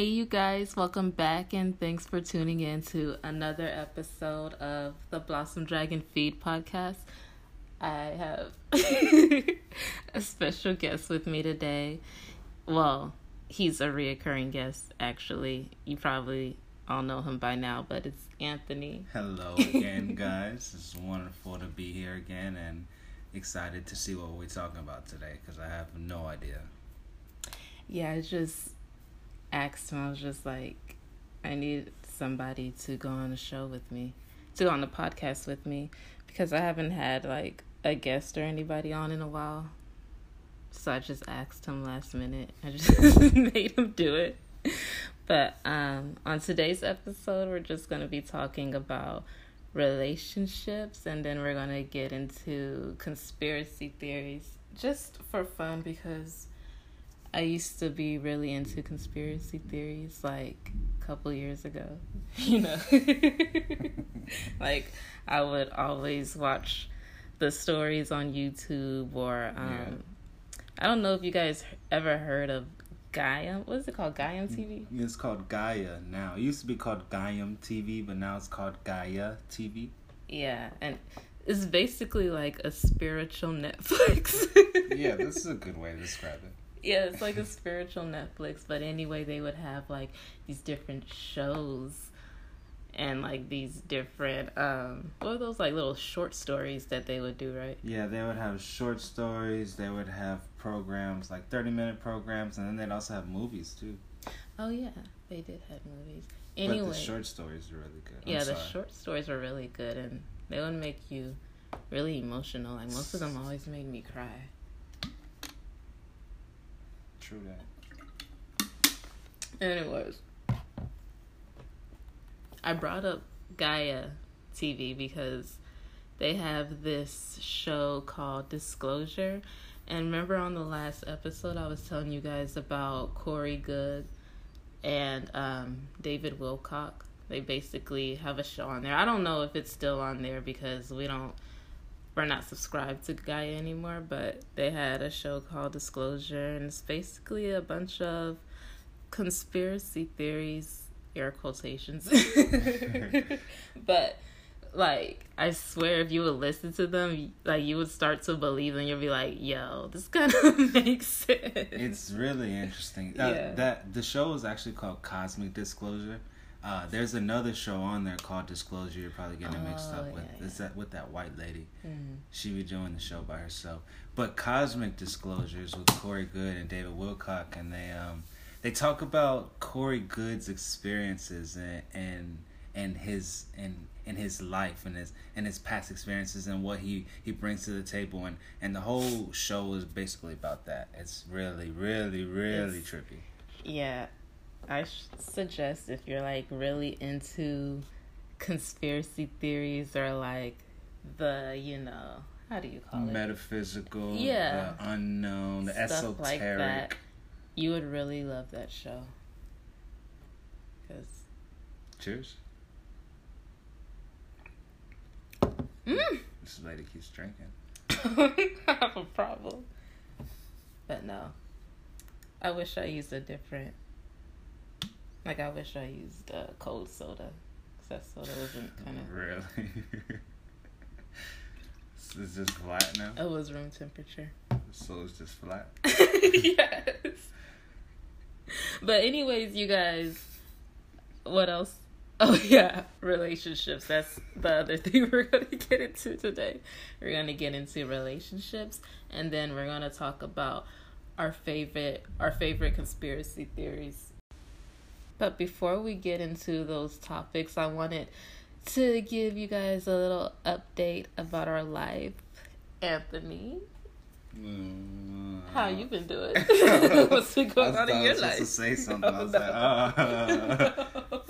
Hey you guys, welcome back and thanks for tuning in to another episode of the Blossom Dragon Feed Podcast. I have a special guest with me today. Well, he's a reoccurring guest, actually. You probably all know him by now, but it's Anthony. Hello again, guys. It's wonderful to be here again and excited to see what we're talking about today because I have no idea. Yeah, it's just... asked him, I was just like, I need somebody to go on the show with me, to go on the podcast with me, because I haven't had like a guest or anybody on in a while. So I just asked him last minute. I just made him do it. But on today's episode, we're just going to be talking about relationships, and then we're going to get into conspiracy theories just for fun, because I used to be really into conspiracy theories, like, a couple years ago, you know. Like, I would always watch the stories on YouTube, or, I don't know if you guys ever heard of Gaiam. What is it called? Gaiam TV? It's called Gaia now. It used to be called Gaiam TV, but now it's called Gaia TV. Yeah, and... it's basically like a spiritual Netflix. Yeah, this is a good way to describe it. Yeah, it's like a spiritual Netflix, but anyway, they would have, like, these different shows and, like, these different, what were those, like, little short stories that they would do, right? Yeah, they would have short stories, they would have programs, like, 30-minute programs, and then they'd also have movies, too. Oh, yeah, they did have movies. Anyway. But the short stories were really good. The short stories were really good, and they would make you really emotional. Like, most of them always made me cry. True that. Anyways, I brought up Gaia TV because they have this show called Disclosure. And remember on the last episode, I was telling you guys about Corey Good and David Wilcock. They basically have a show on there. I don't know if it's still on there because we're not subscribed to Gaia anymore, but they had a show called Disclosure, and it's basically a bunch of conspiracy theories, air quotations. But, like, I swear if you would listen to them, like, you would start to believe them. You'll be like, yo, this kind of makes sense. It's really interesting. The show is actually called Cosmic Disclosure. There's another show on there called Disclosure. You're probably getting mixed up with. Yeah. It's that with that white lady. Mm-hmm. She be doing the show by herself. But Cosmic Disclosure is with Corey Good and David Wilcock, and they talk about Corey Good's experiences and his life and his past experiences and what he brings to the table, and the whole show is basically about that. It's really trippy. Yeah. I suggest if you're, like, really into conspiracy theories or, like, the, you know, how do you call it? Metaphysical, the unknown, the esoteric. Stuff like that. You would really love that show. Cheers. This lady keeps drinking. I have a problem. But no. I wish I used a different... like, I wish I used cold soda, because that soda wasn't kind of... Really? So it's just flat now? It was room temperature. So it's just flat? Yes. But anyways, you guys, what else? Oh, yeah, relationships. That's the other thing we're going to get into today. We're going to get into relationships, and then we're going to talk about our favorite conspiracy theories. But before we get into those topics, I wanted to give you guys a little update about our life. Anthony, how you been doing? What's been going on in your life? I was supposed to say something. I was like,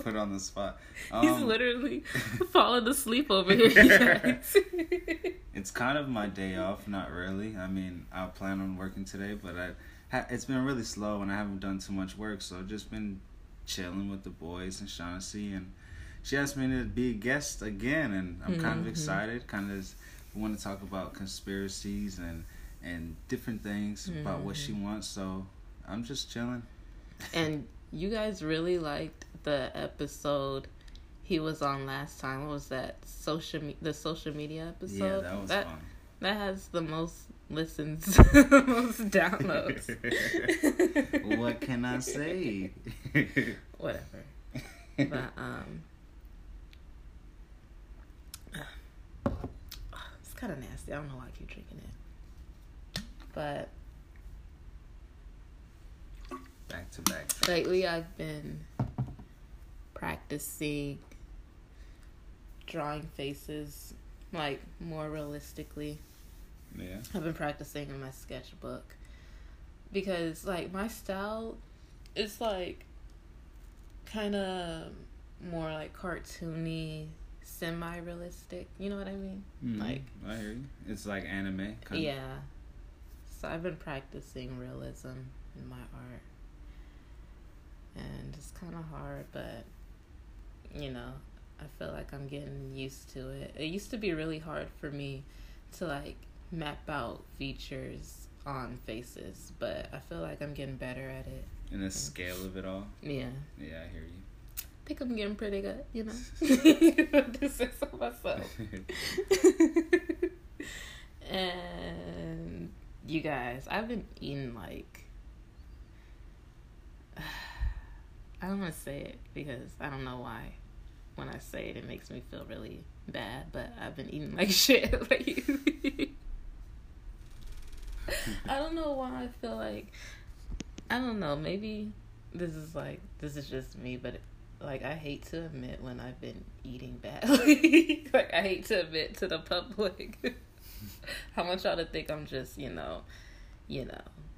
put on the spot. He's literally falling asleep over here, you guys. It's kind of my day off, not really. I mean, I plan on working today, but it's been really slow and I haven't done too much work, so I've just been... chilling with the boys and Shaughnessy, and she asked me to be a guest again, and I'm kind of excited. Kind of want to talk about conspiracies and different things about what she wants, so I'm just chilling. And you guys really liked the episode he was on last time. What was that? The social media episode? Yeah, that was fun. That has the most listens, most downloads. What can I say? Whatever. But, it's kind of nasty. I don't know why I keep drinking it. But back to back. Lately, I've been practicing drawing faces, like, more realistically. Yeah. I've been practicing in my sketchbook. Because, like, my style is, like, kind of more, like, cartoony, semi-realistic. You know what I mean? Mm-hmm. Like, I hear you. It's like anime. Kind yeah. Of. So I've been practicing realism in my art. And it's kind of hard, but, you know, I feel like I'm getting used to it. It used to be really hard for me to, like, map out features on faces, but I feel like I'm getting better at it. And the scale of it all? Yeah. Yeah, I hear you. I think I'm getting pretty good, you know? This is on myself. And you guys, I've been eating, like, I don't want to say it because I don't know why. When I say it, it makes me feel really bad, but I've been eating like shit lately. I don't know why I feel like, I don't know, maybe this is just me, but like I hate to admit when I've been eating badly. Like I hate to admit to the public. I want y'all to think I'm just, you know,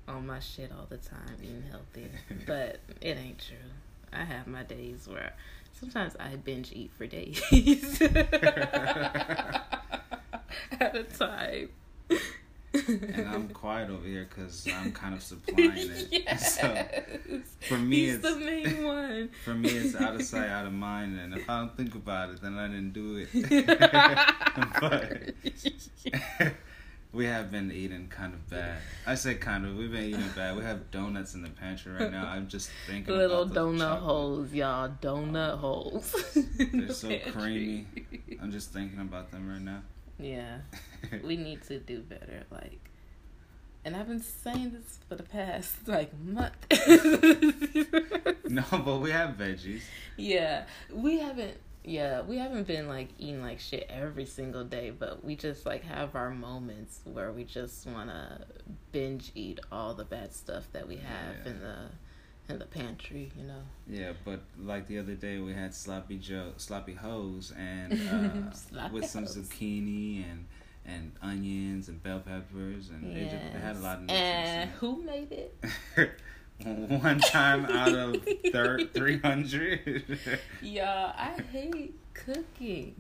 on my shit all the time, eating healthy, but it ain't true. I have my days where sometimes I binge eat for days at a time. And I'm quiet over here because I'm kind of supplying it. Yes. So for me, he's the main one. For me, it's out of sight, out of mind. And if I don't think about it, then I didn't do it. But we have been eating kind of bad. I say kind of. We've been eating bad. We have donuts in the pantry right now. I'm just thinking little about donut chocolate. Holes, y'all. Donut holes. They're so creamy. I'm just thinking about them right now. Yeah. We need to do better. Like, and I've been saying this for the past, like, month. No, but we have veggies. Yeah. We haven't been, like, eating, like, shit every single day, but we just, like, have our moments where we just want to binge eat all the bad stuff that we have in the pantry, you know? Yeah, but, like, the other day we had sloppy hoes and with some zucchini and onions and bell peppers, and yes. They had a lot of nutrients. And who made it? One time out of 300. Y'all, I hate cooking.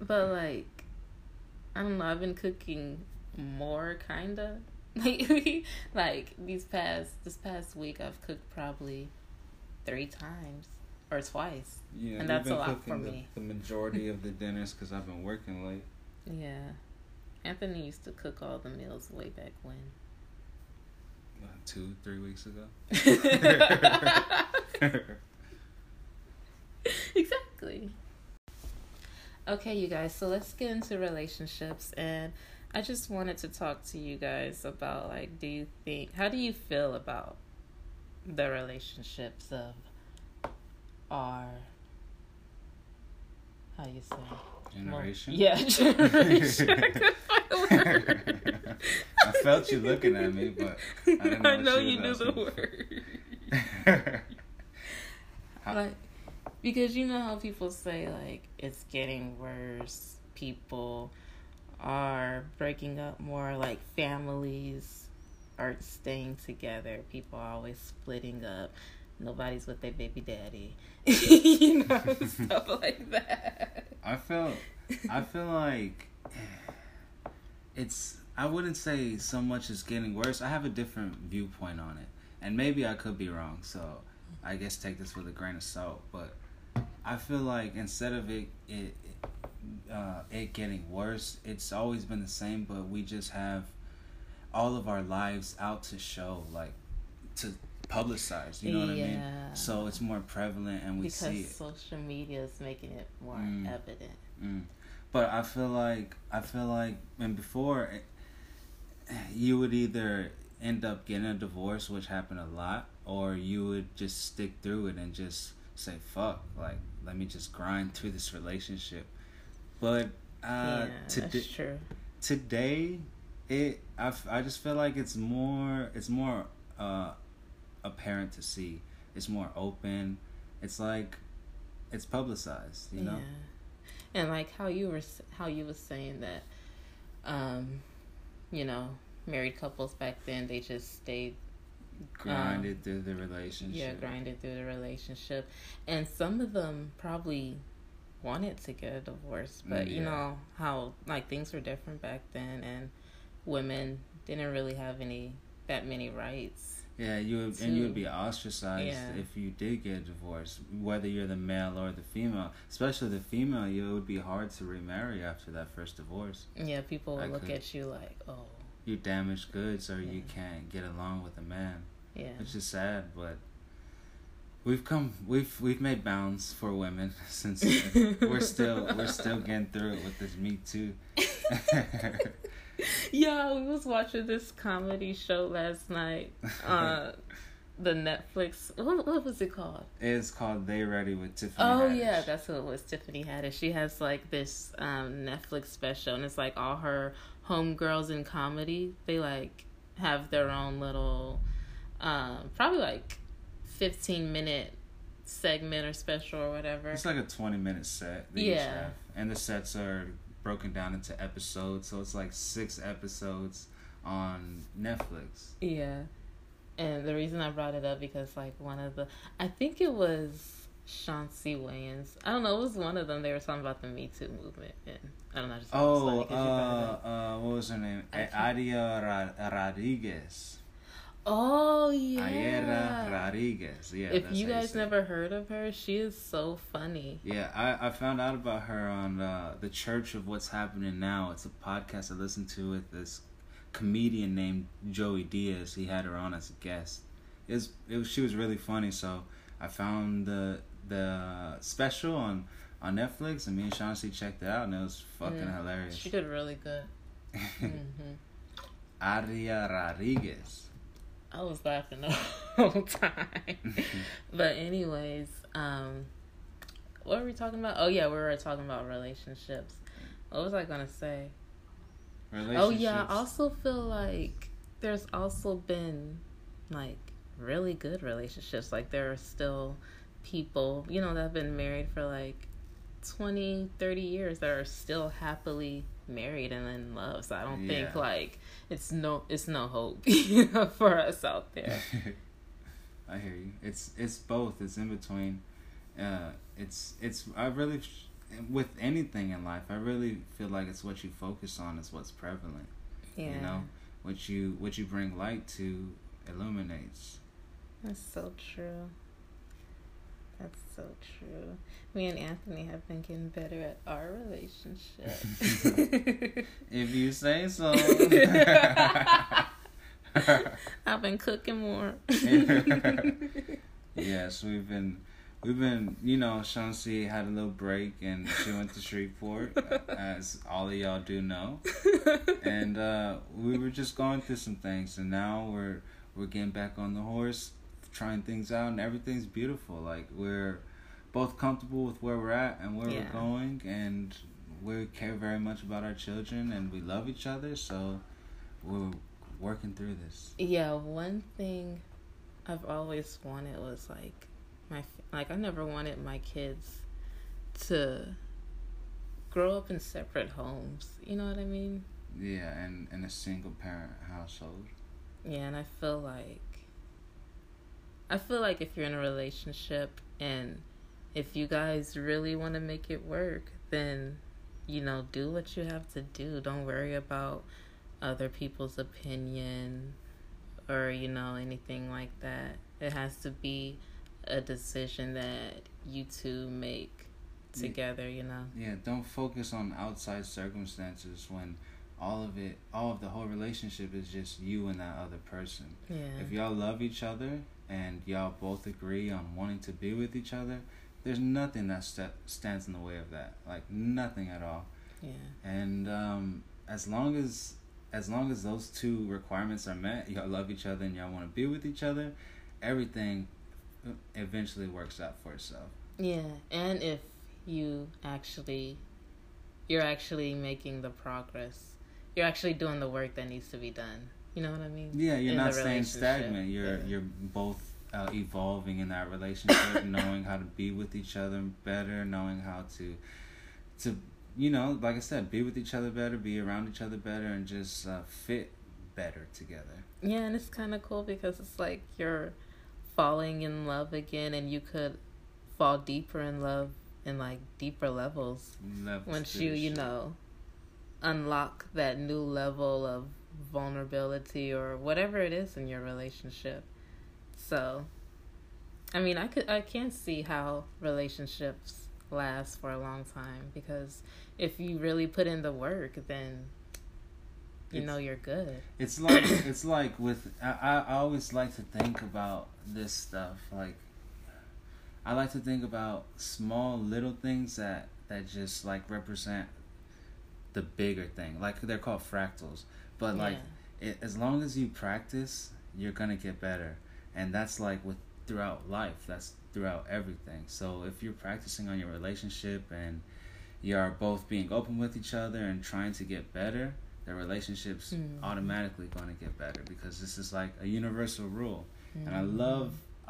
But, like, I don't know. I've been cooking more, kind of, lately. Like, this past week, I've cooked probably 3 times or twice. Yeah, and that's a lot for me. The majority of the dinners because I've been working late. Yeah. Anthony used to cook all the meals way back when. 2-3 weeks ago. Exactly. Okay, you guys, so let's get into relationships, and I just wanted to talk to you guys about, like, how do you feel about the relationships of our, how you say, generation? Yeah, generation. I felt you looking at me, but I know you knew the word. Like, because you know how people say, like, it's getting worse. People are breaking up more. Like, families aren't staying together. People are always splitting up. Nobody's with their baby daddy. You know, stuff like that. I feel like it's, I wouldn't say so much is getting worse. I have a different viewpoint on it. And maybe I could be wrong, so I guess take this with a grain of salt. But I feel like instead of it getting worse, it's always been the same, but we just have all of our lives out to show, like, to publicized, you know what I mean? So it's more prevalent and we see it. Because social media is making it more evident. But I feel like, and before, you would either end up getting a divorce, which happened a lot, or you would just stick through it and just say, fuck, like, let me just grind through this relationship. But today, I just feel like it's more apparent to see. It's more open. It's like it's publicized, you know. Yeah. And like how you were saying that, you know, married couples back then, they just stayed grinded through the relationship. Yeah, grinded through the relationship, and some of them probably wanted to get a divorce, but you know how like things were different back then, and women didn't really have that many rights. Yeah, you would be ostracized if you did get a divorce, whether you're the male or the female. Especially the female, it would be hard to remarry after that first divorce. Yeah, people would look at you like, oh, you damaged goods, or you can't get along with a man. Yeah, which is sad, but we've made bounds for women since we're still getting through it with this Me Too. Yeah, we was watching this comedy show last night. The Netflix. What was it called? It's called They Ready with Tiffany Haddish. Oh yeah, that's what it was. Tiffany Haddish. She has like this Netflix special, and it's like all her homegirls in comedy. They like have their own little, probably like 15-minute segment or special or whatever. It's like a 20-minute set. They each have. And the sets are broken down into episodes, so it's like 6 episodes on Netflix. Yeah, and the reason I brought it up because like one of the, I think it was Chauncey Wayans, I don't know, it was one of them, they were talking about the Me Too movement, and I don't know, just what was her name? Aria Rodriguez. Oh yeah, Aria Rodriguez. Yeah. If you guys never heard of her, she is so funny. Yeah, I found out about her on the Church of What's Happening Now. It's a podcast I listen to with this comedian named Joey Diaz. He had her on as a guest. She was really funny. So I found the special on Netflix, and me and Chauncey checked it out, and it was fucking hilarious. She did really good. Aria Rodriguez. I was laughing the whole time. But anyways, what were we talking about? Oh, yeah, we were talking about relationships. What was I going to say? Relationships. Oh, yeah, I also feel like there's also been, like, really good relationships. Like, there are still people, you know, that have been married for, like, 20, 30 years that are still happily married and in love. So I don't think like it's no hope for us out there. I hear you. It's both. It's in between. With anything in life, I really feel like it's what you focus on is what's prevalent. Yeah. You know, what you bring light to illuminates. That's so true. That's so true. Me and Anthony have been getting better at our relationship. If you say so. I've been cooking more. Yes, we've been. You know, Chauncey had a little break, and she went to Shreveport, as all of y'all do know. And we were just going through some things, and now we're getting back on the horse, trying things out, and everything's beautiful. Like, we're both comfortable with where we're at and where we're going, and we care very much about our children, and we love each other, so we're working through this. Yeah, one thing I've always wanted was like I never wanted my kids to grow up in separate homes, you know what I mean? Yeah, and in a single parent household. Yeah, and I feel like if you're in a relationship and if you guys really want to make it work, then, you know, do what you have to do. Don't worry about other people's opinion or, you know, anything like that. It has to be a decision that you two make together, you know? Yeah, don't focus on outside circumstances when all of the whole relationship is just you and that other person. Yeah. If y'all love each other and y'all both agree on wanting to be with each other, there's nothing that stands in the way of that. Like, nothing at all. Yeah. And as long as those two requirements are met, y'all love each other and y'all want to be with each other, everything eventually works out for itself. Yeah. And if you're actually making the progress, you're actually doing the work that needs to be done. You know what I mean? Yeah, you're not staying stagnant. You're both evolving in that relationship, knowing how to be with each other better, knowing how to you know, like I said, be with each other better, be around each other better, and just fit better together. Yeah, and it's kind of cool because it's like you're falling in love again, and you could fall deeper in love in like deeper levels once you unlock that new level of vulnerability or whatever it is in your relationship. So, I mean, I can see how relationships last for a long time, because if you really put in the work, then you're good. It's like I always like to think about this stuff. Like, I like to think about small little things that just like represent the bigger thing. Like, they're called fractals. But like, as long as you practice, you're gonna get better, and that's like throughout life. That's throughout everything. So if you're practicing on your relationship and you are both being open with each other and trying to get better, the relationship's automatically gonna get better, because this is like a universal rule. Mm. And I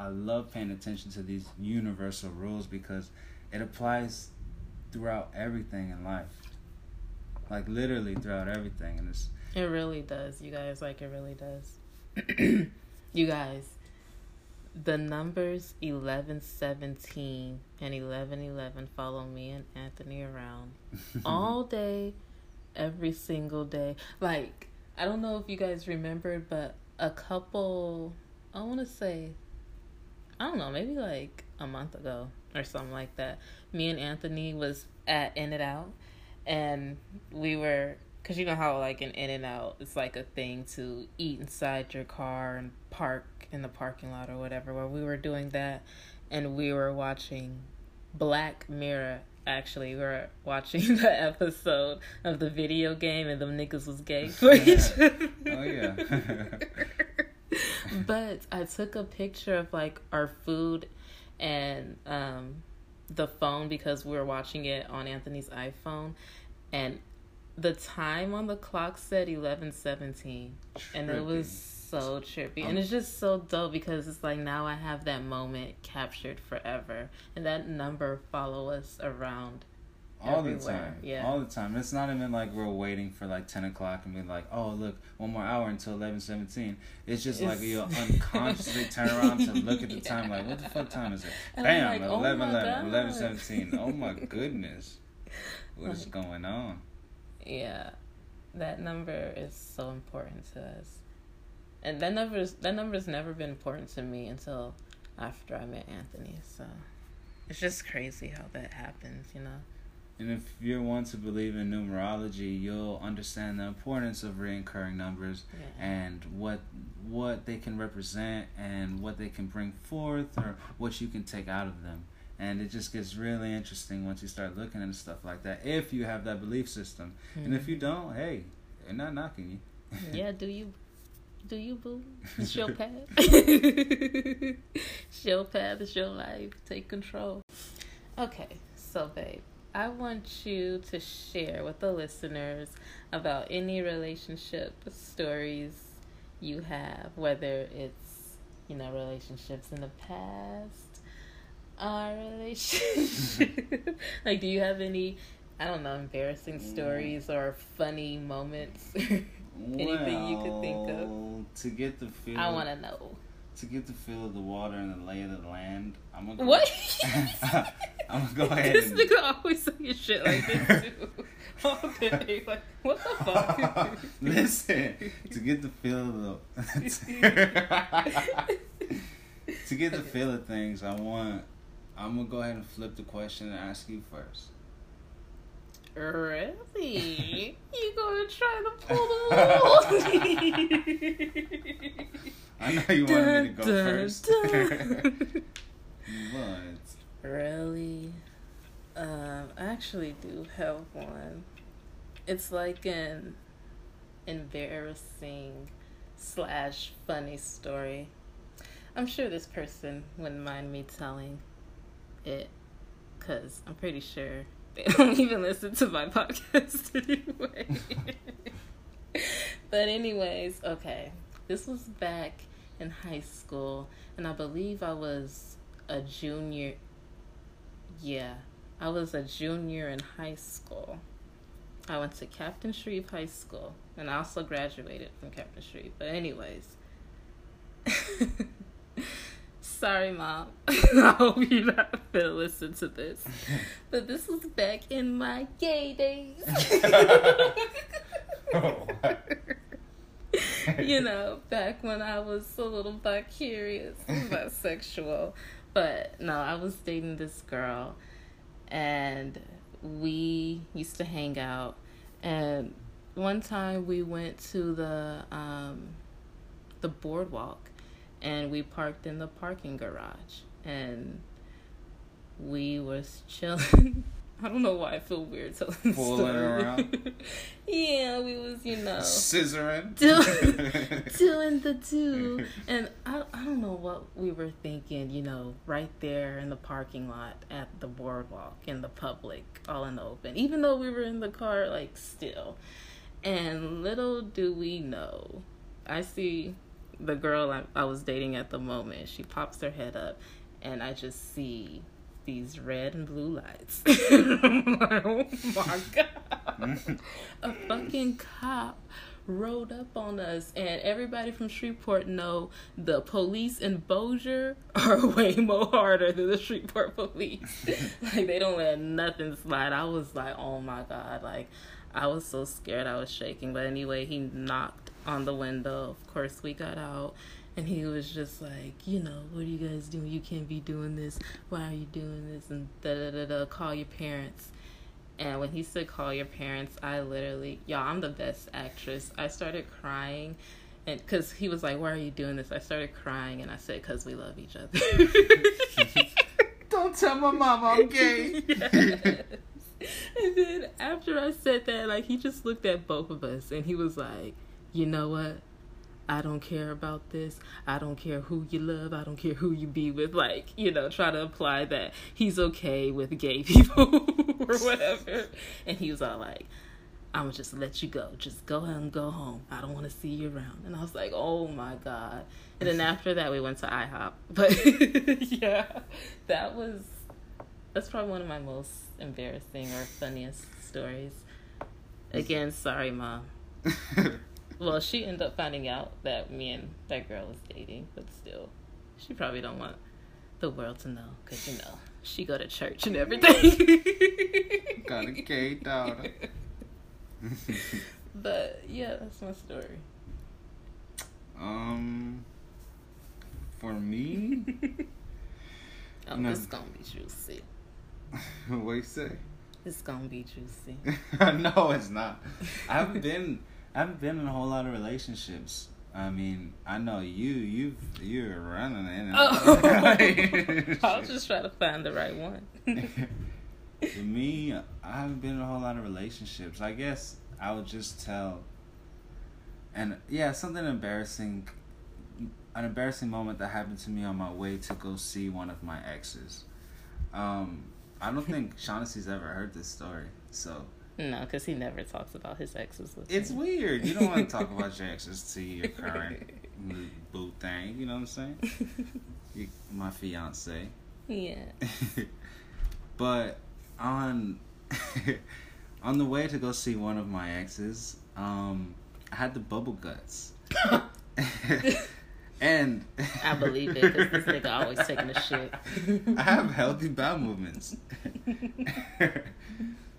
love paying attention to these universal rules, because it applies throughout everything in life. Like, literally throughout everything. And it really does, you guys. Like, it really does. You guys, the numbers 1117 and 1111 follow me and Anthony around all day, every single day. Like, I don't know if you guys remembered, but a couple, I want to say, I don't know, maybe like a month ago or something like that, me and Anthony was at In-N-Out, and we were, because you know how like an In-N-Out is like a thing to eat inside your car and park in the parking lot or whatever, where we were doing that, and we were watching Black Mirror. Actually, we were watching the episode of the video game, and them niggas was gay for each other. Oh, yeah. But I took a picture of like our food and the phone, because we were watching it on Anthony's iPhone, and the time on the clock said 11:17, and it was so trippy. And it's just so dope, because it's like, now I have that moment captured forever, and that number follow us around all everywhere. The time. Yeah, all the time. It's not even like we're waiting for like 10 o'clock and be like, oh look, one more hour until 11:17. It's just like you'll unconsciously turn around to look at the time, like, what the fuck time is it? And bam, like, 11:17. Oh my goodness, what is going on? Yeah, that number is so important to us, and that number's never been important to me until after I met Anthony. So it's just crazy how that happens, you know. And if you're one to believe in numerology, you'll understand the importance of recurring numbers, and what they can represent, and what they can bring forth, or what you can take out of them. And it just gets really interesting once you start looking at stuff like that, if you have that belief system. Mm-hmm. And if you don't, hey, they're not knocking you. Yeah, do you, boo? It's your path. It's your path. It's your life. Take control. Okay, so babe, I want you to share with the listeners about any relationship stories you have, whether it's, you know, relationships in the past, our relationship. Like, do you have any, I don't know, embarrassing stories or funny moments? Anything you could think of? To get the feel, I want to know. To get the feel of the water and the lay of the land, I'm gonna go. What? I'm gonna go ahead. This nigga always saying shit like this too. All day, like, what the fuck? Listen, to get the feel of the to get the feel of things, I'm going to go ahead and flip the question and ask you first. Really? You going to try to pull the wool? I know you wanted me to go first. But really, I actually do have one. It's like an embarrassing / funny story. I'm sure this person wouldn't mind me telling it, because I'm pretty sure they don't even listen to my podcast anyway. But anyways, okay. This was back in high school, and I believe I was a junior. Yeah, I was a junior in high school. I went to Captain Shreve High School, and I also graduated from Captain Shreve. But anyways, sorry, Mom. I hope you're not gonna listen to this. But this was back in my gay days. Oh, you know, back when I was a little curious about sexual. But no, I was dating this girl, and we used to hang out. And one time we went to the boardwalk, and we parked in the parking garage, and we was chilling. I don't know why I feel weird telling this story. Fooling around. Yeah, we was, you know, scissoring. Doing the do. And I don't know what we were thinking, you know, right there in the parking lot at the boardwalk, in the public, all in the open. Even though we were in the car, like, still. And little do we know, I see the girl I was dating at the moment. She pops her head up, and I just see these red and blue lights. I'm like, oh my God. A fucking cop rode up on us, and everybody from Shreveport know the police in Bossier are way more harder than the Shreveport police. Like, they don't let nothing slide. I was like, oh my God. Like, I was so scared. I was shaking. But anyway, he knocked on the window. Of course, we got out. And he was just like, you know, what are you guys doing? You can't be doing this. Why are you doing this? And da-da-da-da, call your parents. And when he said call your parents, I literally, y'all, I'm the best actress. I started crying, and because he was like, why are you doing this? I started crying, and I said, because we love each other. Don't tell my mama I'm gay. Yes. And then after I said that, like, he just looked at both of us, and he was like, you know what? I don't care about this. I don't care who you love. I don't care who you be with. Like, you know, try to apply that he's okay with gay people or whatever. And he was all like, I'm going to just let you go. Just go ahead and go home. I don't want to see you around. And I was like, oh my God. And then after that, we went to IHOP. But yeah, that's probably one of my most embarrassing or funniest stories. Again, sorry, Mom. Well, she ended up finding out that me and that girl was dating, but still, she probably don't want the world to know, because, you know, she go to church and everything. Got a gay daughter. But yeah, that's my story. For me, oh, no. It's gonna be juicy. What you say? It's gonna be juicy. No, it's not. I haven't been in a whole lot of relationships. I mean, I know you're running in. Oh, I'll just try to find the right one. For me, I haven't been in a whole lot of relationships. I guess I would just tell. And yeah, something embarrassing, an embarrassing moment that happened to me on my way to go see one of my exes. I don't think Shaughnessy's ever heard this story, so. No, because he never talks about his exes with me. It's weird. You don't want to talk about your exes to your current boo thing. You know what I'm saying? My fiance. Yeah. But on the way to go see one of my exes, I had the bubble guts. And I believe it, because this nigga always taking a shit. I have healthy bowel movements.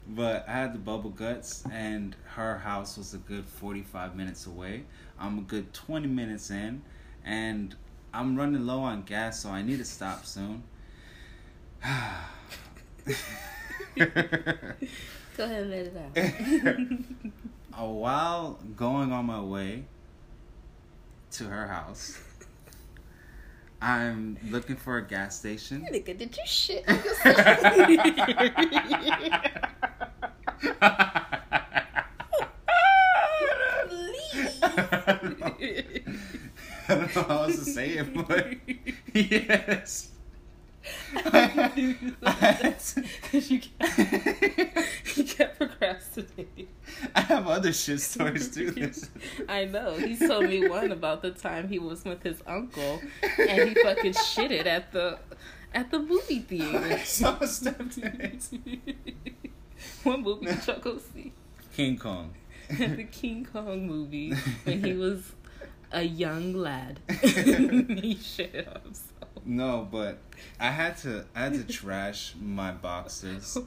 But I had the bubble guts, and her house was a good 45 minutes away. I'm a good 20 minutes in, and I'm running low on gas, so I need to stop soon. Go ahead and let it out. While going on my way to her house, I'm looking for a gas station. Nigga, did you shit? I don't know how else to say it, but yes. Because you kept procrastinating. I have other shit stories too. I know. He told me one about the time he was with his uncle and he fucking shitted at the movie theater. So what movie did y'all go see? King Kong. The King Kong movie when he was a young lad. He shit on himself. No, but I had to trash my boxes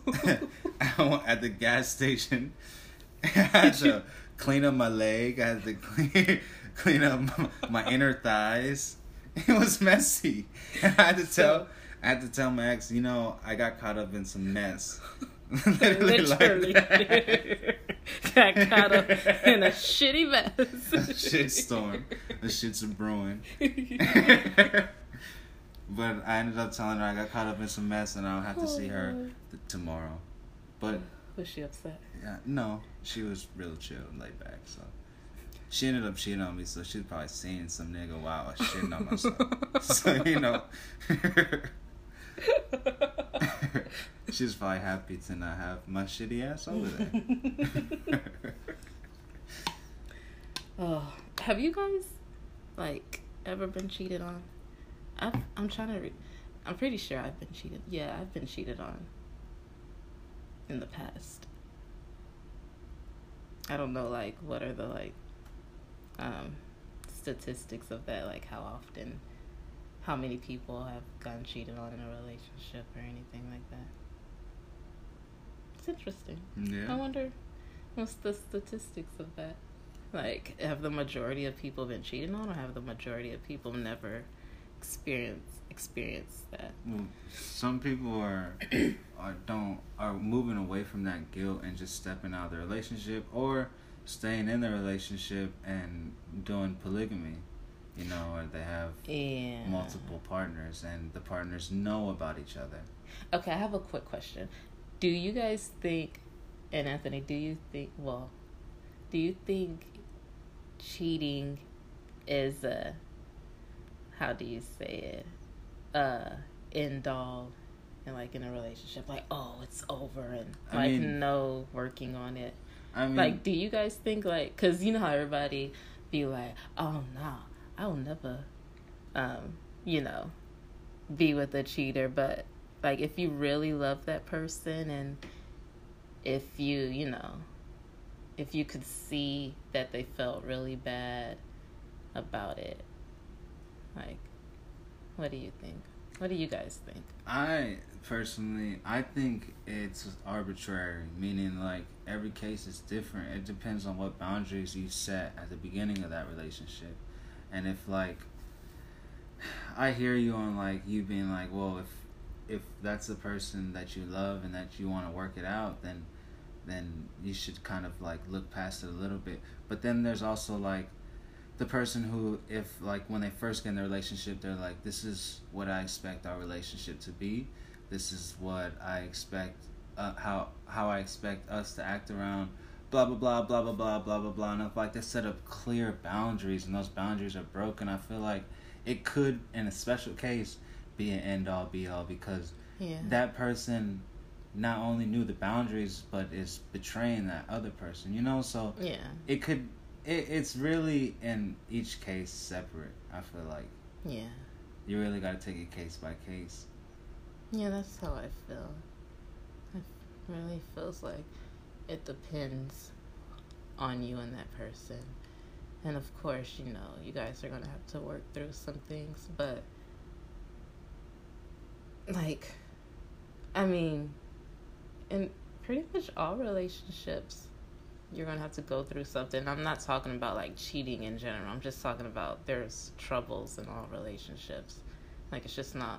at the gas station. I had to clean up my leg. I had to clean up my inner thighs. It was messy. I had to tell my ex, you know, I got caught up in some mess. Literally like got caught up in a shitty mess. A shit storm. The shit's brewing. But I ended up telling her I got caught up in some mess and I'll have to see her tomorrow. But was she upset? Yeah, no, she was real chill and laid back. So she ended up cheating on me, so she's probably seeing some nigga while I was shitting on myself. So you know, she's probably happy to not have my shitty ass over there. Oh, have you guys like ever been cheated on? I'm pretty sure I've been cheated. Yeah, I've been cheated on in the past. I don't know, like, what are the, like, statistics of that, like, how often, how many people have gotten cheated on in a relationship or anything like that. It's interesting. Yeah. I wonder what's the statistics of that. Like, have the majority of people been cheated on, or have the majority of people never experience that? Well, some people are moving away from that guilt and just stepping out of the relationship, or staying in the relationship and doing polygamy, you know, or they have multiple partners and the partners know about each other. Okay, I have a quick question. Do you guys think, and Anthony, do you think cheating is a, how do you say it, end all, and like in a relationship, like, oh, it's over, and like, I mean, no working on it? I mean, like, do you guys think, like, because you know how everybody be like, oh no, I will never, you know, be with a cheater, but like, if you really love that person, and if you, you know, if you could see that they felt really bad about it, like, what do you think? What do you guys think? I think it's arbitrary, meaning like every case is different. It depends on what boundaries you set at the beginning of that relationship. And if, like, I hear you on, like, you being like, well, if that's the person that you love and that you want to work it out, then you should kind of like look past it a little bit. But then there's also like the person who, if, like, when they first get in the relationship, they're like, this is what I expect our relationship to be. This is what I expect, how I expect us to act around, blah, blah, blah, blah, blah, blah, blah, blah, blah. And if, like, they set up clear boundaries and those boundaries are broken, I feel like it could, in a special case, be an end-all, be-all, because that person not only knew the boundaries, but is betraying that other person, you know? So it could... It's really, in each case, separate, I feel like. Yeah. You really got to take it case by case. Yeah, that's how I feel. It really feels like it depends on you and that person. And, of course, you know, you guys are going to have to work through some things. But, like, I mean, in pretty much all relationships, you're going to have to go through something. I'm not talking about, like, cheating in general. I'm just talking about there's troubles in all relationships. Like, it's just not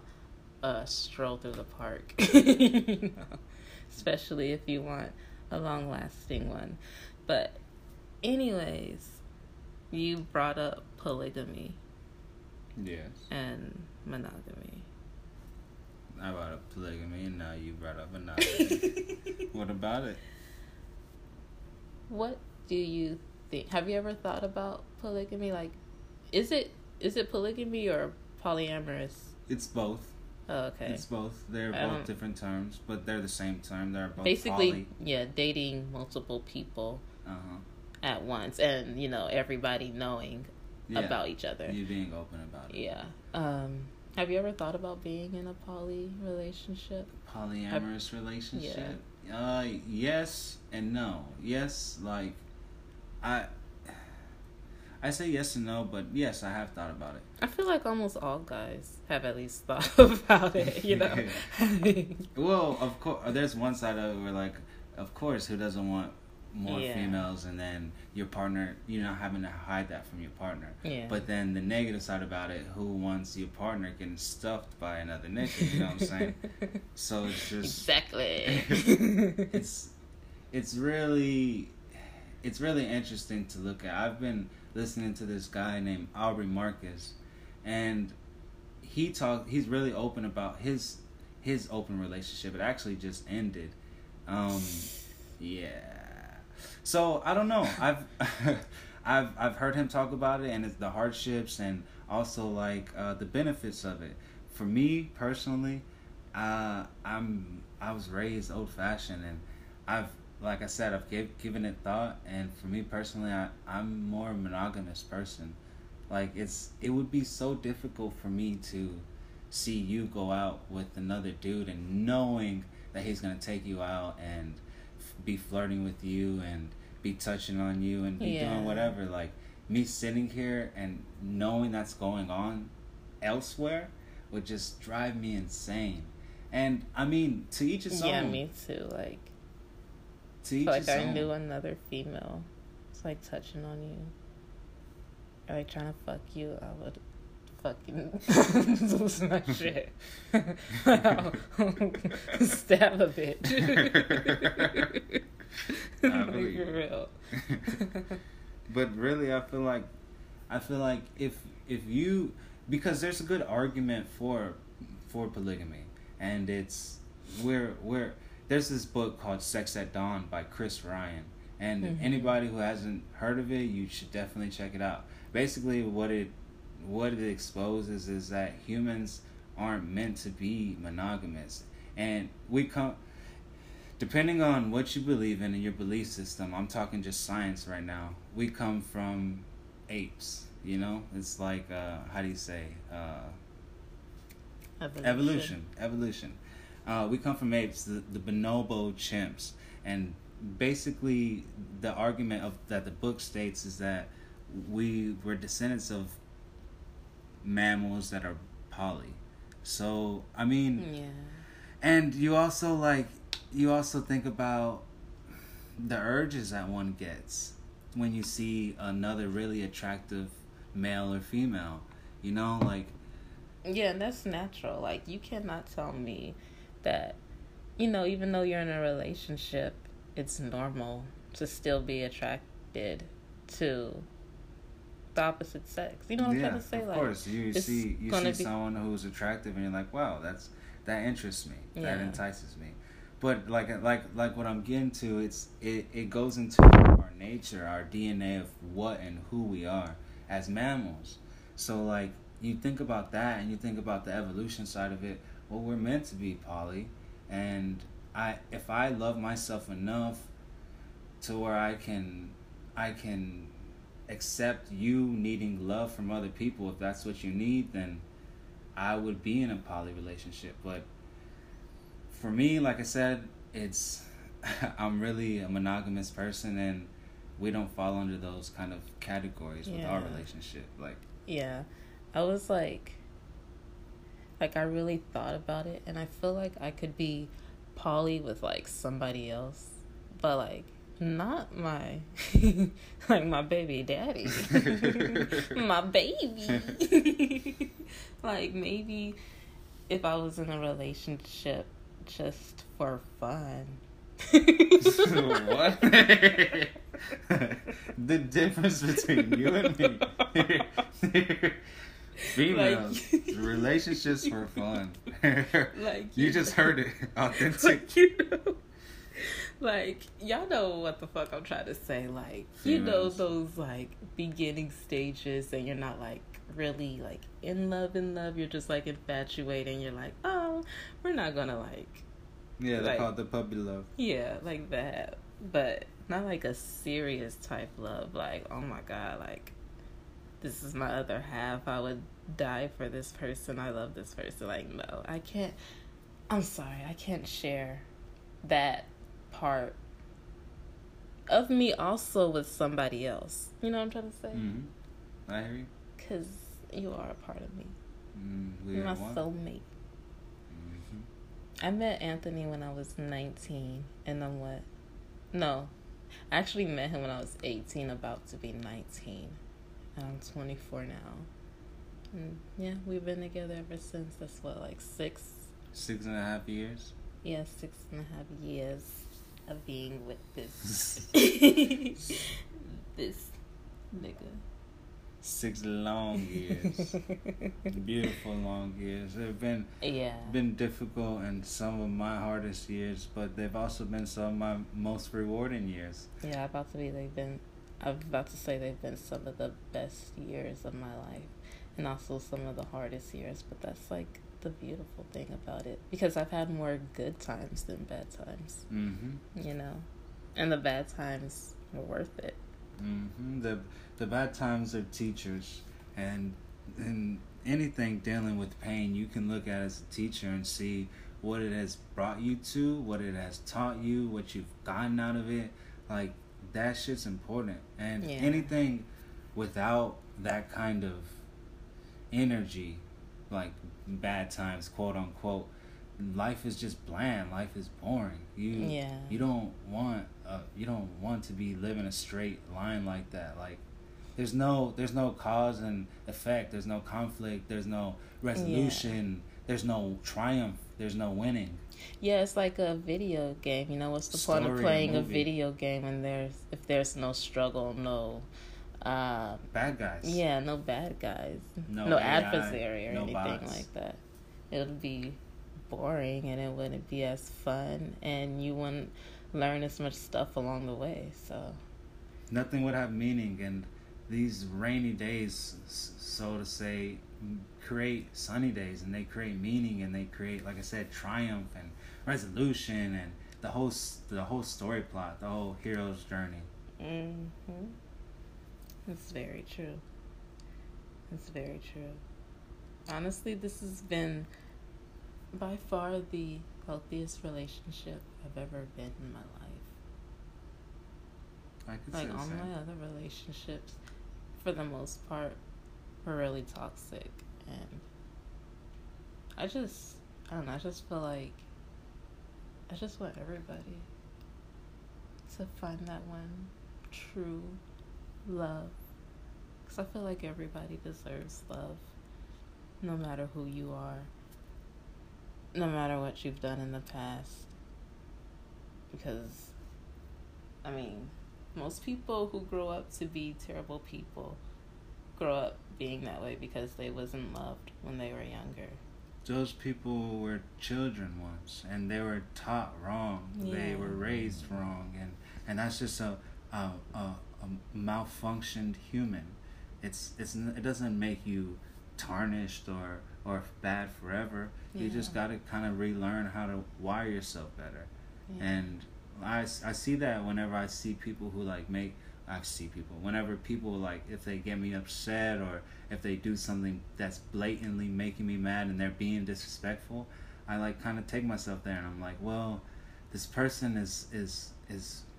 a stroll through the park. You know? Especially if you want a long-lasting one. But anyways, you brought up polygamy. Yes. And monogamy. I brought up polygamy, and now you brought up monogamy. What about it? What do you think? Have you ever thought about polygamy? Like, is it polygamy or polyamorous? It's both. Oh, okay. It's both. They're both different terms, but they're the same term. They're both basically poly. Yeah, dating multiple people at once, and everybody knowing about each other. You being open about it. Yeah. Have you ever thought about being in a poly relationship? Polyamorous relationship? Yeah. Yes and no. Yes, like I say yes and no, but yes, I have thought about it. I feel like almost all guys have at least thought about it, Well, of course, there's one side of it where, like, of course, who doesn't want more females, and then your partner, you're not having to hide that from your partner. Yeah. But then the negative side about it, who wants your partner getting stuffed by another nigga, you know what I'm saying? So it's just... Exactly. It's really interesting to look at. I've been listening to this guy named Aubrey Marcus, and he's really open about his open relationship. It actually just ended. So I don't know. I've heard him talk about it, and it's the hardships and also like the benefits of it. For me personally, I was raised old fashioned, and like I said, I've given it thought, and for me personally, I'm more a monogamous person. Like, it would be so difficult for me to see you go out with another dude and knowing that he's going to take you out and be flirting with you and be touching on you and be doing whatever. Like, me sitting here and knowing that's going on elsewhere would just drive me insane. And, I mean, to each his own. Yeah, me too, like... I knew another female. It's like touching on you. Or like trying to fuck you. I would fucking lose my shit. Stab a bitch. Not really. For real. But really, I feel like if you, because there's a good argument for polygamy, and it's we're there's this book called Sex at Dawn by Chris Ryan. And anybody who hasn't heard of it, you should definitely check it out. Basically, what it exposes is that humans aren't meant to be monogamous. And depending on what you believe in your belief system, I'm talking just science right now, we come from apes, It's like, how do you say? Evolution. We come from apes, the bonobo chimps. And basically the argument that the book states is that we were descendants of mammals that are poly. So, I mean... Yeah. And you also think about the urges that one gets when you see another really attractive male or female. Yeah, and that's natural. Like, you cannot tell me... that, even though you're in a relationship, it's normal to still be attracted to the opposite sex. You know what I'm trying to say? Of course. You see someone who's attractive and you're like, wow, that interests me. Yeah. That entices me. But like what I'm getting to, it goes into our nature, our DNA of what and who we are as mammals. So, like, you think about that and you think about the evolution side of it. Well, we're meant to be poly, and if I love myself enough to where I can accept you needing love from other people, if that's what you need, then I would be in a poly relationship. But for me, like I said, I'm really a monogamous person, and we don't fall under those kind of categories with our relationship. Like, yeah, I was like. Like, I really thought about it, and I feel like I could be poly with, like, somebody else, but, like, not my, like, my baby daddy. My baby. Like, maybe if I was in a relationship just for fun. What? The difference between you and me. Females, like, relationships for fun. Like you just heard it, authentic. You know, like y'all know what the fuck I'm trying to say. Like you know those like beginning stages, and you're not like really like in love. You're just like infatuated, and you're like, oh, we're not gonna like. Yeah, they like, call it the puppy love. Yeah, like that, but not like a serious type love. Like oh my god, like. This is my other half. I would die for this person. I love this person. Like, no, I can't. I'm sorry. I can't share that part of me also with somebody else. You know what I'm trying to say? Mm-hmm. I hear you. Because you are a part of me. You're my soulmate. Mm-hmm. I met Anthony when I was 19. And I'm what? No. I actually met him when I was 18, about to be 19. I'm 24 now. And yeah, we've been together ever since. That's what, like six and a half years? Yeah, 6.5 years of being with this this nigga. 6 long years. Beautiful long years. They've been difficult and some of my hardest years, but they've also been some of my most rewarding years. Yeah, I was about to say they've been some of the best years of my life and also some of the hardest years, but that's like the beautiful thing about it because I've had more good times than bad times, you know, and the bad times are worth it. Mm-hmm. The bad times are teachers, and anything dealing with pain you can look at as a teacher and see what it has brought you to, what it has taught you, what you've gotten out of it, like that shit's important. And anything without that kind of energy, like bad times, quote unquote, life is just bland. Life is boring. You don't want to be living a straight line like that. Like there's no cause and effect. There's no conflict. There's no resolution. Yeah. There's no triumph. There's no winning. Yeah, it's like a video game. You know, what's the point of playing a video game when there's no struggle, no bad guys. Yeah, no bad guys. No AI, adversary or no anything bots. Like that. It would be boring and it wouldn't be as fun and you wouldn't learn as much stuff along the way. So nothing would have meaning, and these rainy days, so to say, create sunny days, and they create meaning, and they create, like I said, triumph and resolution, and the whole story plot, the whole hero's journey. Mm-hmm. That's very true. That's very true. Honestly, this has been by far the healthiest relationship I've ever been in my life. I could say the same. My other relationships, for the most part, were really toxic, and I just feel like I just want everybody to find that one true love, because I feel like everybody deserves love, no matter who you are, no matter what you've done in the past, because I mean most people who grow up to be terrible people grow up being that way because they wasn't loved when they were younger. Those people were children once, and they were taught wrong. Yeah. They were raised wrong, and that's just a malfunctioned human. It doesn't make you tarnished or bad forever. Yeah. You just got to kind of relearn how to wire yourself better. Yeah. And I see that whenever I see people who like make. I see people. Whenever people, like, if they get me upset or if they do something that's blatantly making me mad and they're being disrespectful, I, like, kind of take myself there and I'm like, well, this person is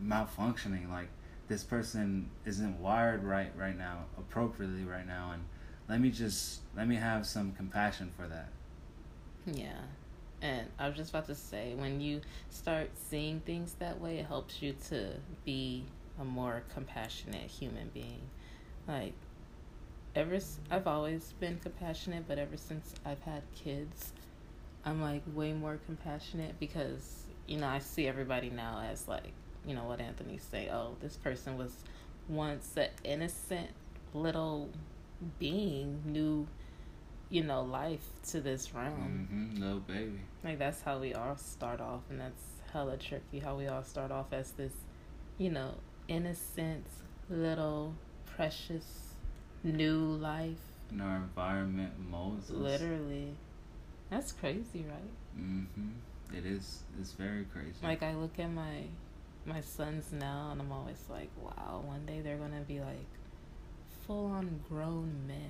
malfunctioning. Like, this person isn't wired right now, appropriately right now. And let me have some compassion for that. Yeah. And I was just about to say, when you start seeing things that way, it helps you to be a more compassionate human being. Like, I've always been compassionate, but ever since I've had kids, I'm like way more compassionate because, you know, I see everybody now as like, you know, what Anthony say, oh, this person was once an innocent little being, knew you know, life to this realm. Mm-hmm. No, baby. Like, that's how we all start off, and that's hella tricky, how we all start off as this, you know, innocent, little, precious, new life. In our environment, Moses. Literally. That's crazy, right? Mm-hmm. It is. It's very crazy. Like, I look at my sons now, and I'm always like, wow, one day they're going to be, like, full-on grown men.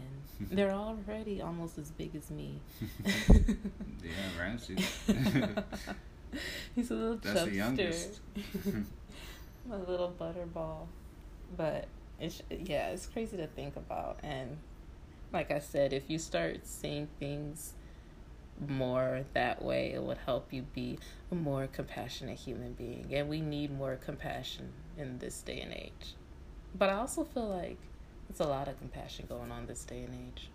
They're already almost as big as me. Yeah, Ramsey. He's a little chubster. That's the youngest. A little butterball. But, it's crazy to think about. And, like I said, if you start seeing things more that way, it would help you be a more compassionate human being. And we need more compassion in this day and age. But I also feel like it's a lot of compassion going on this day and age.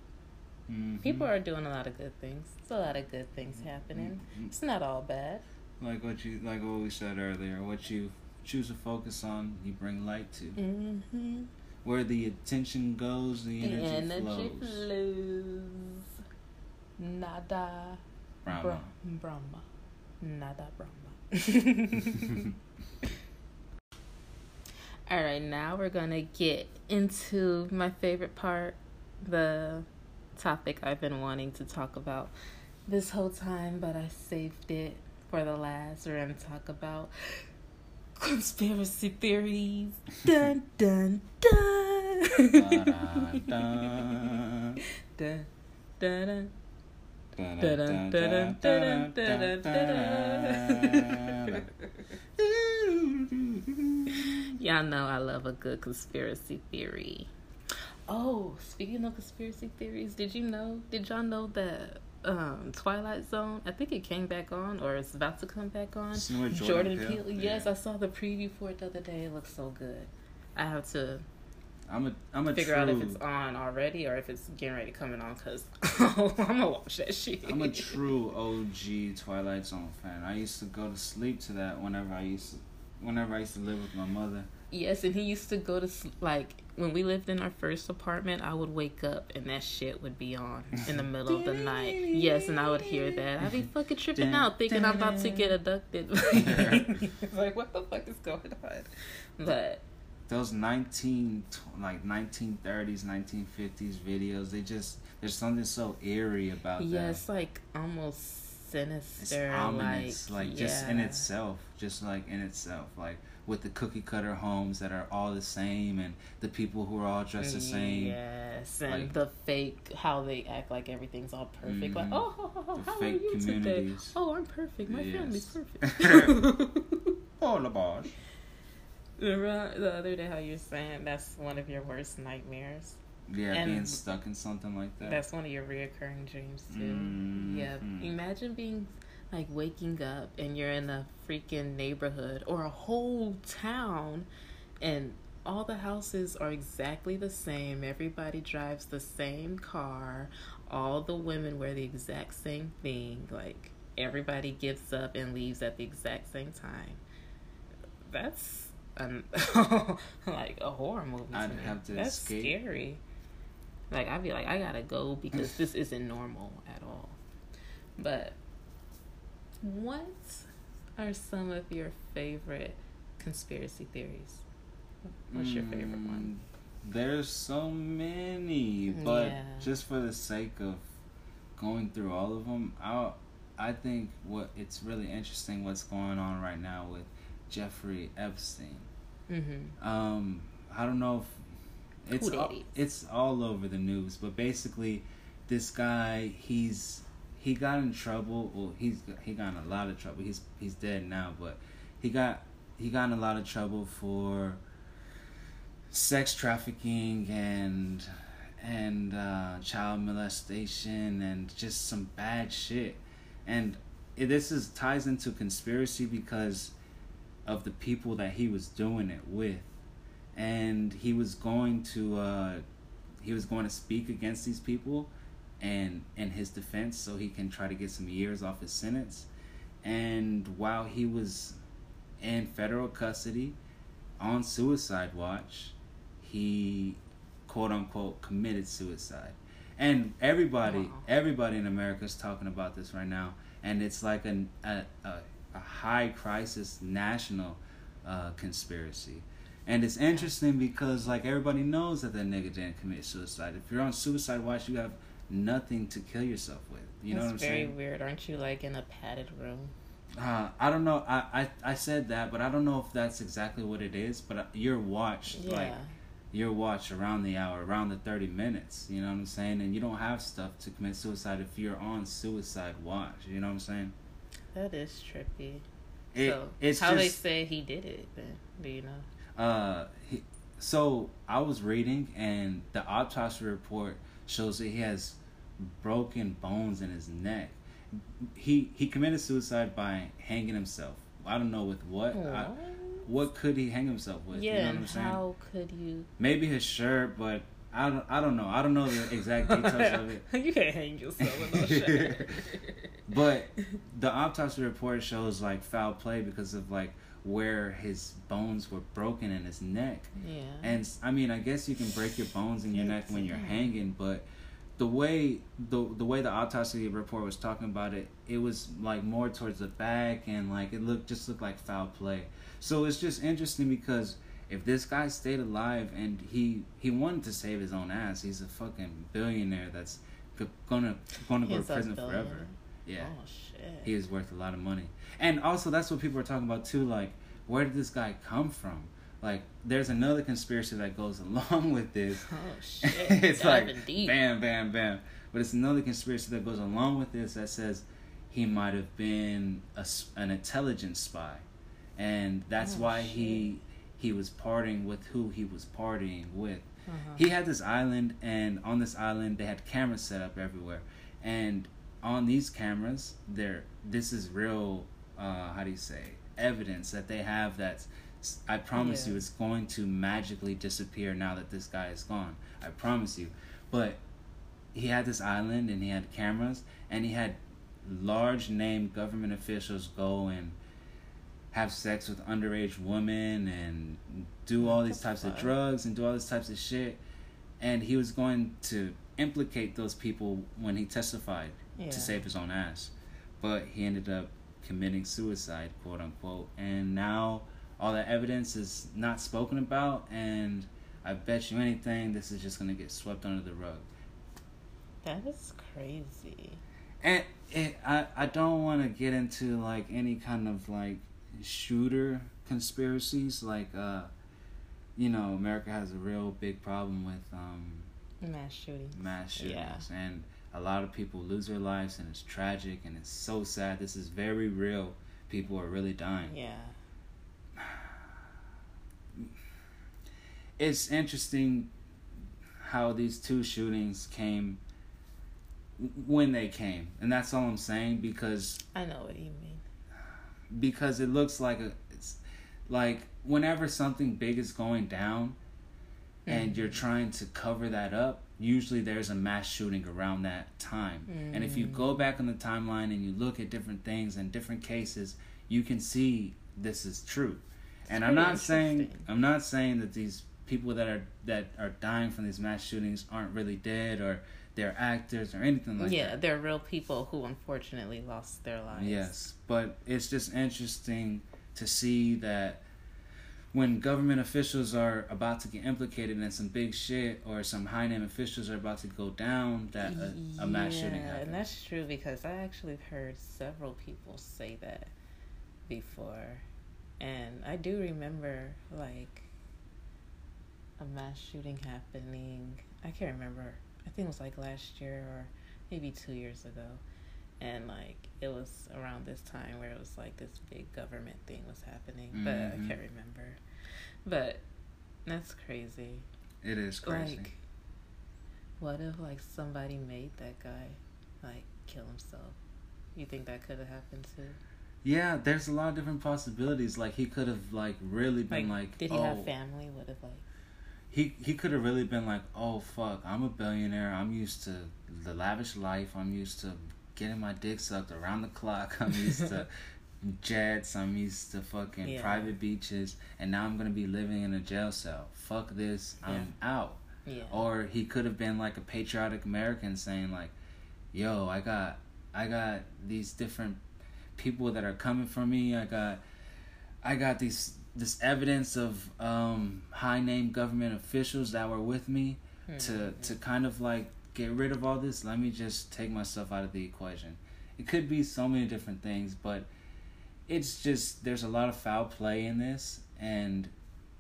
Mm-hmm. People are doing a lot of good things. It's a lot of good things happening. Mm-hmm. It's not all bad. Like what we said earlier, what you choose to focus on, you bring light to. Mm-hmm. Where the attention goes, the energy flows. Nada Brahma. Nada Brahma. Alright, now we're going to get into my favorite part, the topic I've been wanting to talk about this whole time, but I saved it for the last. We're going to talk about conspiracy theories. Dun, dun, dun. Dun, dun. Dun, dun. Y'all know I love a good conspiracy theory. Oh, speaking of conspiracy theories, did y'all know that Twilight Zone, I think it came back on, or it's about to come back on? Jordan Peele. Yes, yeah. I saw the preview for it the other day. It looks so good. I have to figure out if it's on already or if it's getting ready to come on, because I'm going to watch that shit. I'm a true OG Twilight Zone fan. I used to go to sleep to that whenever I used to live with my mother. Yes, and he used to go to sleep. Like, when we lived in our first apartment, I would wake up and that shit would be on in the middle of the night. Yes, and I would hear that. I'd be fucking tripping out thinking I'm about to get abducted. It's like, what the fuck is going on? But those 1930s, 1950s videos, there's something so eerie about that. Yeah, it's like almost sinister. It's ominous, just in itself. Like with the cookie cutter homes that are all the same and the people who are all dressed the same. Yes, and the fake, how they act like everything's all perfect. Mm-hmm. Like, oh, how are you today? Oh, I'm perfect. My family's perfect. Oh, la bosh. Remember the other day how you're saying that's one of your worst nightmares? Yeah, and being stuck in something like that. That's one of your reoccurring dreams, too. Mm-hmm. Yeah, imagine being, waking up and you're in a freaking neighborhood or a whole town and all the houses are exactly the same. Everybody drives the same car. All the women wear the exact same thing. Like, everybody gives up and leaves at the exact same time. That's like a horror movie. I'd have to That's escape. Scary. Like, I'd be like, I gotta go because this isn't normal at all. But what are some of your favorite conspiracy theories? What's your favorite one? There's so many, but just for the sake of going through all of them, I think it's really interesting what's going on right now with Jeffrey Epstein. Mm-hmm. I don't know if it's all over the news, but basically, this guy he got in trouble. Well, he got in a lot of trouble. He's dead now, but he got in a lot of trouble for sex trafficking and child molestation and just some bad shit. And this ties into conspiracy because of the people that he was doing it with, and he was going to speak against these people and in his defense so he can try to get some years off his sentence. And while he was in federal custody on suicide watch, he quote unquote committed suicide. And everybody in America is talking about this right now, and it's like a high crisis national conspiracy. And it's interesting because, like, everybody knows that that nigga didn't commit suicide. If you're on suicide watch, you have nothing to kill yourself with. You know what I'm saying? It's very weird. Aren't you, like, in a padded room? I don't know. I said that, but I don't know if that's exactly what it is. But you're watched, like, you're watched around the hour, around the 30 minutes. You know what I'm saying? And you don't have stuff to commit suicide if you're on suicide watch. You know what I'm saying? That is trippy. It's how they say he did it, then. Do you know? So I was reading, and the autopsy report shows that he has broken bones in his neck. He committed suicide by hanging himself. I don't know with what. What could he hang himself with? Yeah, you know what I'm saying? How could you? Maybe his shirt, but I don't know. I don't know the exact details of it. You can't hang yourself with no shirt. But the autopsy report shows, like, foul play because of, like, where his bones were broken in his neck. Yeah. And I mean, I guess you can break your bones in your neck when you're hanging, but the way the autopsy report was talking about it, it was like more towards the back, and like it looked like foul play. So it's just interesting because if this guy stayed alive and he wanted to save his own ass, he's a fucking billionaire that's gonna go to prison forever. Yeah. Oh, shit. He is worth a lot of money. And also, that's what people are talking about, too. Like, where did this guy come from? Like, there's another conspiracy that goes along with this. Oh, shit. It's diving like, deep. Bam, bam, bam. But it's another conspiracy that goes along with this that says he might have been an intelligence spy. And that's why he was partying with who he was partying with. Uh-huh. He had this island, and on this island, they had cameras set up everywhere. And on these cameras, this is real, evidence that they have that I promise you it's going to magically disappear now that this guy is gone. I promise you. But he had this island, and he had cameras, and he had large name government officials go and have sex with underage women and do all these types of drugs and do all these types of shit. And he was going to implicate those people when he testified. Yeah. To save his own ass, but he ended up committing suicide, quote unquote, and now all that evidence is not spoken about, and I bet you anything this is just going to get swept under the rug. That is crazy. And I don't want to get into like any kind of like shooter conspiracies, like America has a real big problem with mass shootings and a lot of people lose their lives, and it's tragic, and it's so sad. This is very real. People are really dying. Yeah. It's interesting how these two shootings came when they came. And that's all I'm saying, because I know what you mean. Because it looks like it's like whenever something big is going down, and you're trying to cover that up, usually there's a mass shooting around that time. And if you go back on the timeline and you look at different things and different cases, you can see this is true. And I'm not saying that these people that are dying from these mass shootings aren't really dead, or they're actors or anything like that. Yeah, they're real people who unfortunately lost their lives. Yes, but it's just interesting to see that when government officials are about to get implicated in some big shit, or some high-name officials are about to go down, that a mass shooting happens. Yeah, and that's true, because I actually heard several people say that before. And I do remember, like, a mass shooting happening. I can't remember. I think it was, like, last year or maybe 2 years ago. And, like, it was around this time where it was, like, this big government thing was happening. But I can't remember. But that's crazy. It is crazy. Like, what if, like, somebody made that guy, like, kill himself? You think that could have happened, too? Yeah, there's a lot of different possibilities. Like, he could have, like, really been, like did he have family? What if, like... He could have really been, like, oh, fuck, I'm a billionaire. I'm used to the lavish life. I'm used to getting my dick sucked around the clock. I'm used to jets. I'm used to fucking private beaches. And now I'm going to be living in a jail cell. Fuck this. Yeah. I'm out. Yeah. Or he could have been like a patriotic American saying like, yo, I got these different people that are coming for me. I got this evidence of high named government officials that were with me to kind of like get rid of all this. Let me just take myself out of the equation. It could be so many different things, but it's just there's a lot of foul play in this, and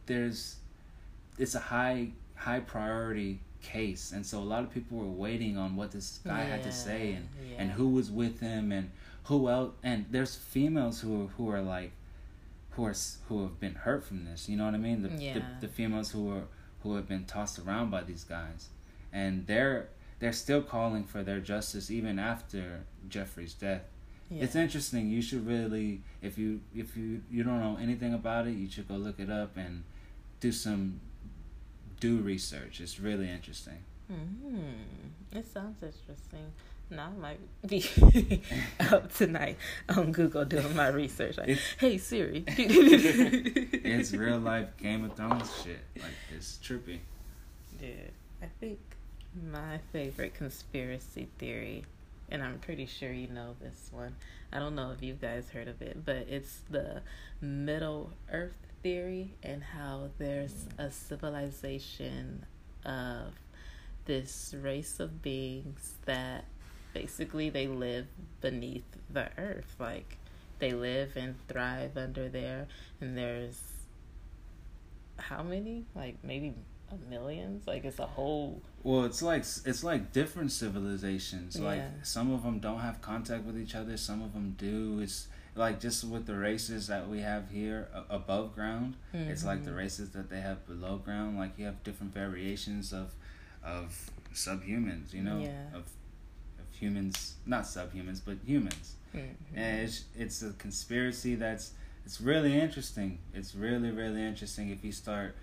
it's a high priority case, and so a lot of people were waiting on what this guy had to say and who was with him and who else. And there's females who have been hurt from this. You know what I mean? The females who have been tossed around by these guys, and they're still calling for their justice even after Jeffrey's death. Yeah. It's interesting. You should really, if you don't know anything about it, you should go look it up and do some research. It's really interesting. It sounds interesting. Now I might be out tonight on Google doing my research. Like, hey Siri. It's real life Game of Thrones shit. Like, it's trippy. Yeah, I think my favorite conspiracy theory, and I'm pretty sure you know this one. I don't know if you guys heard of it, but it's the Middle Earth theory and how there's a civilization of this race of beings that basically they live beneath the earth. Like, they live and thrive under there, and there's how many? Like, maybe millions? Like, it's a whole... Well, it's like different civilizations. Yeah. Like, some of them don't have contact with each other, some of them do. It's like just with the races that we have here above ground, it's like the races that they have below ground. Like, you have different variations of subhumans, you know, of humans, not subhumans, but humans. And it's a conspiracy it's really interesting. It's really, really interesting if you start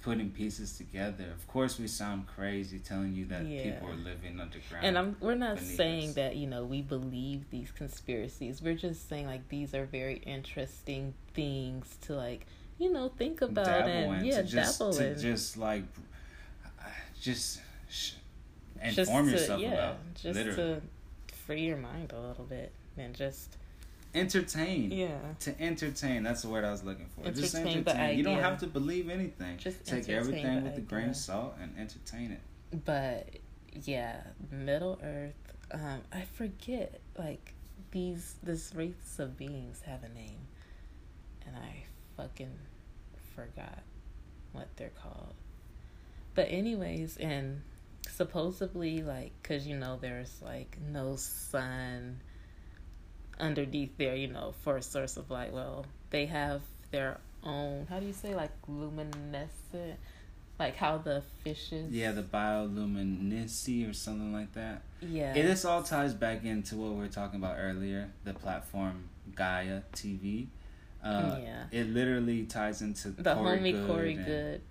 putting pieces together. Of course, we sound crazy telling you that people are living underground. And we're not saying that, you know, we believe these conspiracies. We're just saying, like, these are very interesting things to, like, you know, think about. Inform yourself about, to free your mind a little bit and just... Entertain. Yeah. To entertain. That's the word I was looking for. Entertain, just entertain. The idea. You don't have to believe anything. Just take everything with a grain of salt and entertain it. But yeah, Middle Earth. I forget. Like, this race of beings have a name, and I fucking forgot what they're called. But anyways, and supposedly, like, because you know there's like no sun underneath there, you know, for a source of light. Well, they have their own, how do you say, like, luminescent, like how the fishes... Yeah, the bioluminescence or something like that. Yeah. And this all ties back into what we were talking about earlier, the platform Gaia TV. It literally ties into the Corey Good.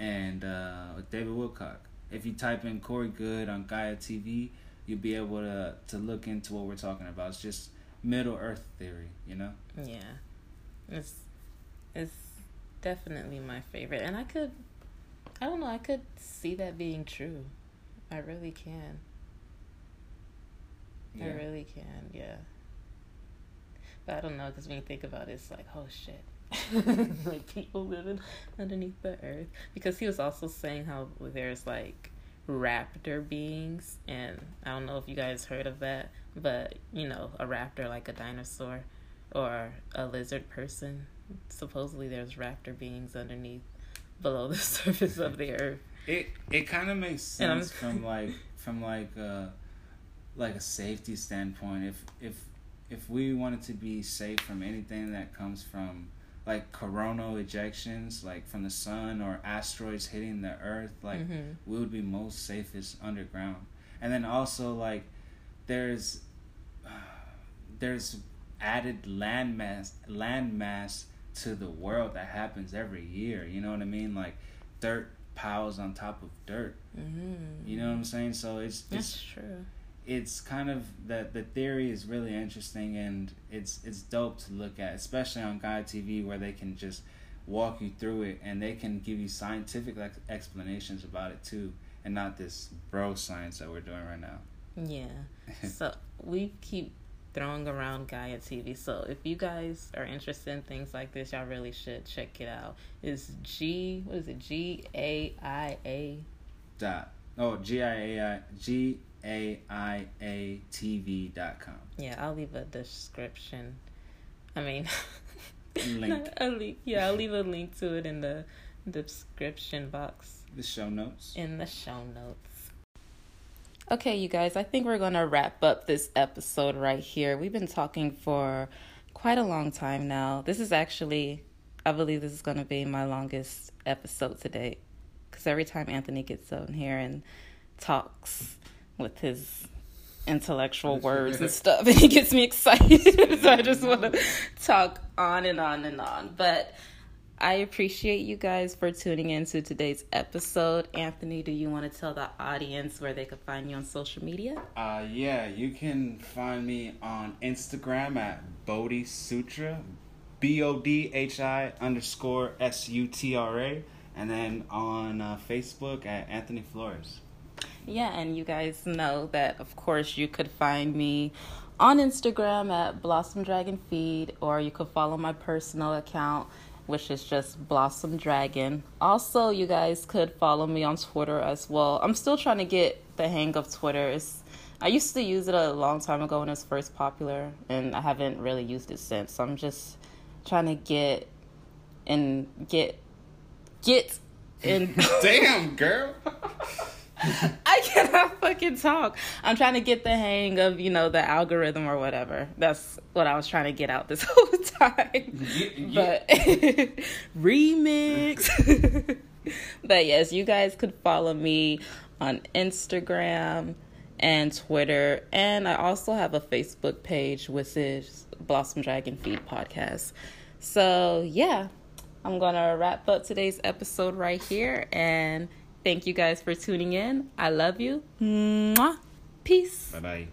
and David Wilcock. If you type in Corey Good on Gaia TV, you'll be able to look into what we're talking about. It's just Middle Earth theory, you know? Yeah. It's definitely my favorite. And I could see that being true. I really can. Yeah. I really can, yeah. But I don't know, because when you think about it, it's like, oh, shit. Like, people living underneath the earth. Because he was also saying how there's, like, raptor beings, and I don't know if you guys heard of that, but, you know, a raptor, like a dinosaur or a lizard person, supposedly there's raptor beings underneath, below the surface of the earth. It kind of makes sense from a safety standpoint. If we wanted to be safe from anything that comes from, like, coronal ejections, like, from the sun or asteroids hitting the earth, like, we would be most safest underground. And then also, like, there's added landmass to the world that happens every year, you know what I mean? Like, dirt piles on top of dirt. You know what I'm saying? So that's true. It's kind of that the theory is really interesting, and it's dope to look at, especially on Gaia TV, where they can just walk you through it, and they can give you scientific explanations about it too, and not this bro science that we're doing right now. Yeah. So we keep throwing around Gaia TV. So if you guys are interested in things like this, y'all really should check it out. It's GAIATV.com. Yeah, I'll leave a description. I'll leave a link to it in the description box. In the show notes. Okay, you guys, I think we're going to wrap up this episode right here. We've been talking for quite a long time now. This is actually, I believe this is going to be my longest episode to date. Because every time Anthony gets on here and talks with his intellectual words and stuff, and he gets me excited. So I just want to talk on and on and on. But I appreciate you guys for tuning in to today's episode. Anthony, do you want to tell the audience where they can find you on social media? Yeah, you can find me on Instagram at Bodhi Sutra, BODHI_SUTRA, and then on Facebook at Anthony Flores. Yeah, and you guys know that, of course, you could find me on Instagram at Blossom Dragon Feed, or you could follow my personal account, which is just Blossom Dragon. Also, you guys could follow me on Twitter as well. I'm still trying to get the hang of Twitter. I used to use it a long time ago when it was first popular, and I haven't really used it since. So I'm just trying to get in. Damn, girl. I cannot fucking talk. I'm trying to get the hang of, the algorithm or whatever. That's what I was trying to get out this whole time. Yeah. But remix. But yes, you guys could follow me on Instagram and Twitter. And I also have a Facebook page, which is Blossom Dragon Feed Podcast. So yeah, I'm going to wrap up today's episode right here. And thank you guys for tuning in. I love you. Mwah. Peace. Bye-bye.